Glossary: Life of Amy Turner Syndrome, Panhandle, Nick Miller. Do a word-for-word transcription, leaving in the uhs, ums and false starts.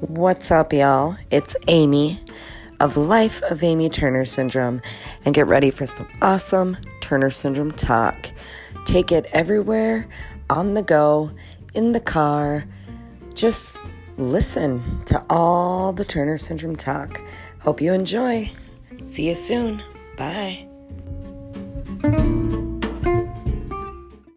What's up, y'all? It's Amy of Life of Amy Turner Syndrome, and get ready for some awesome Turner Syndrome talk. Take it everywhere, on the go, in the car. Just listen to all the Turner Syndrome talk. Hope you enjoy. See you soon. Bye.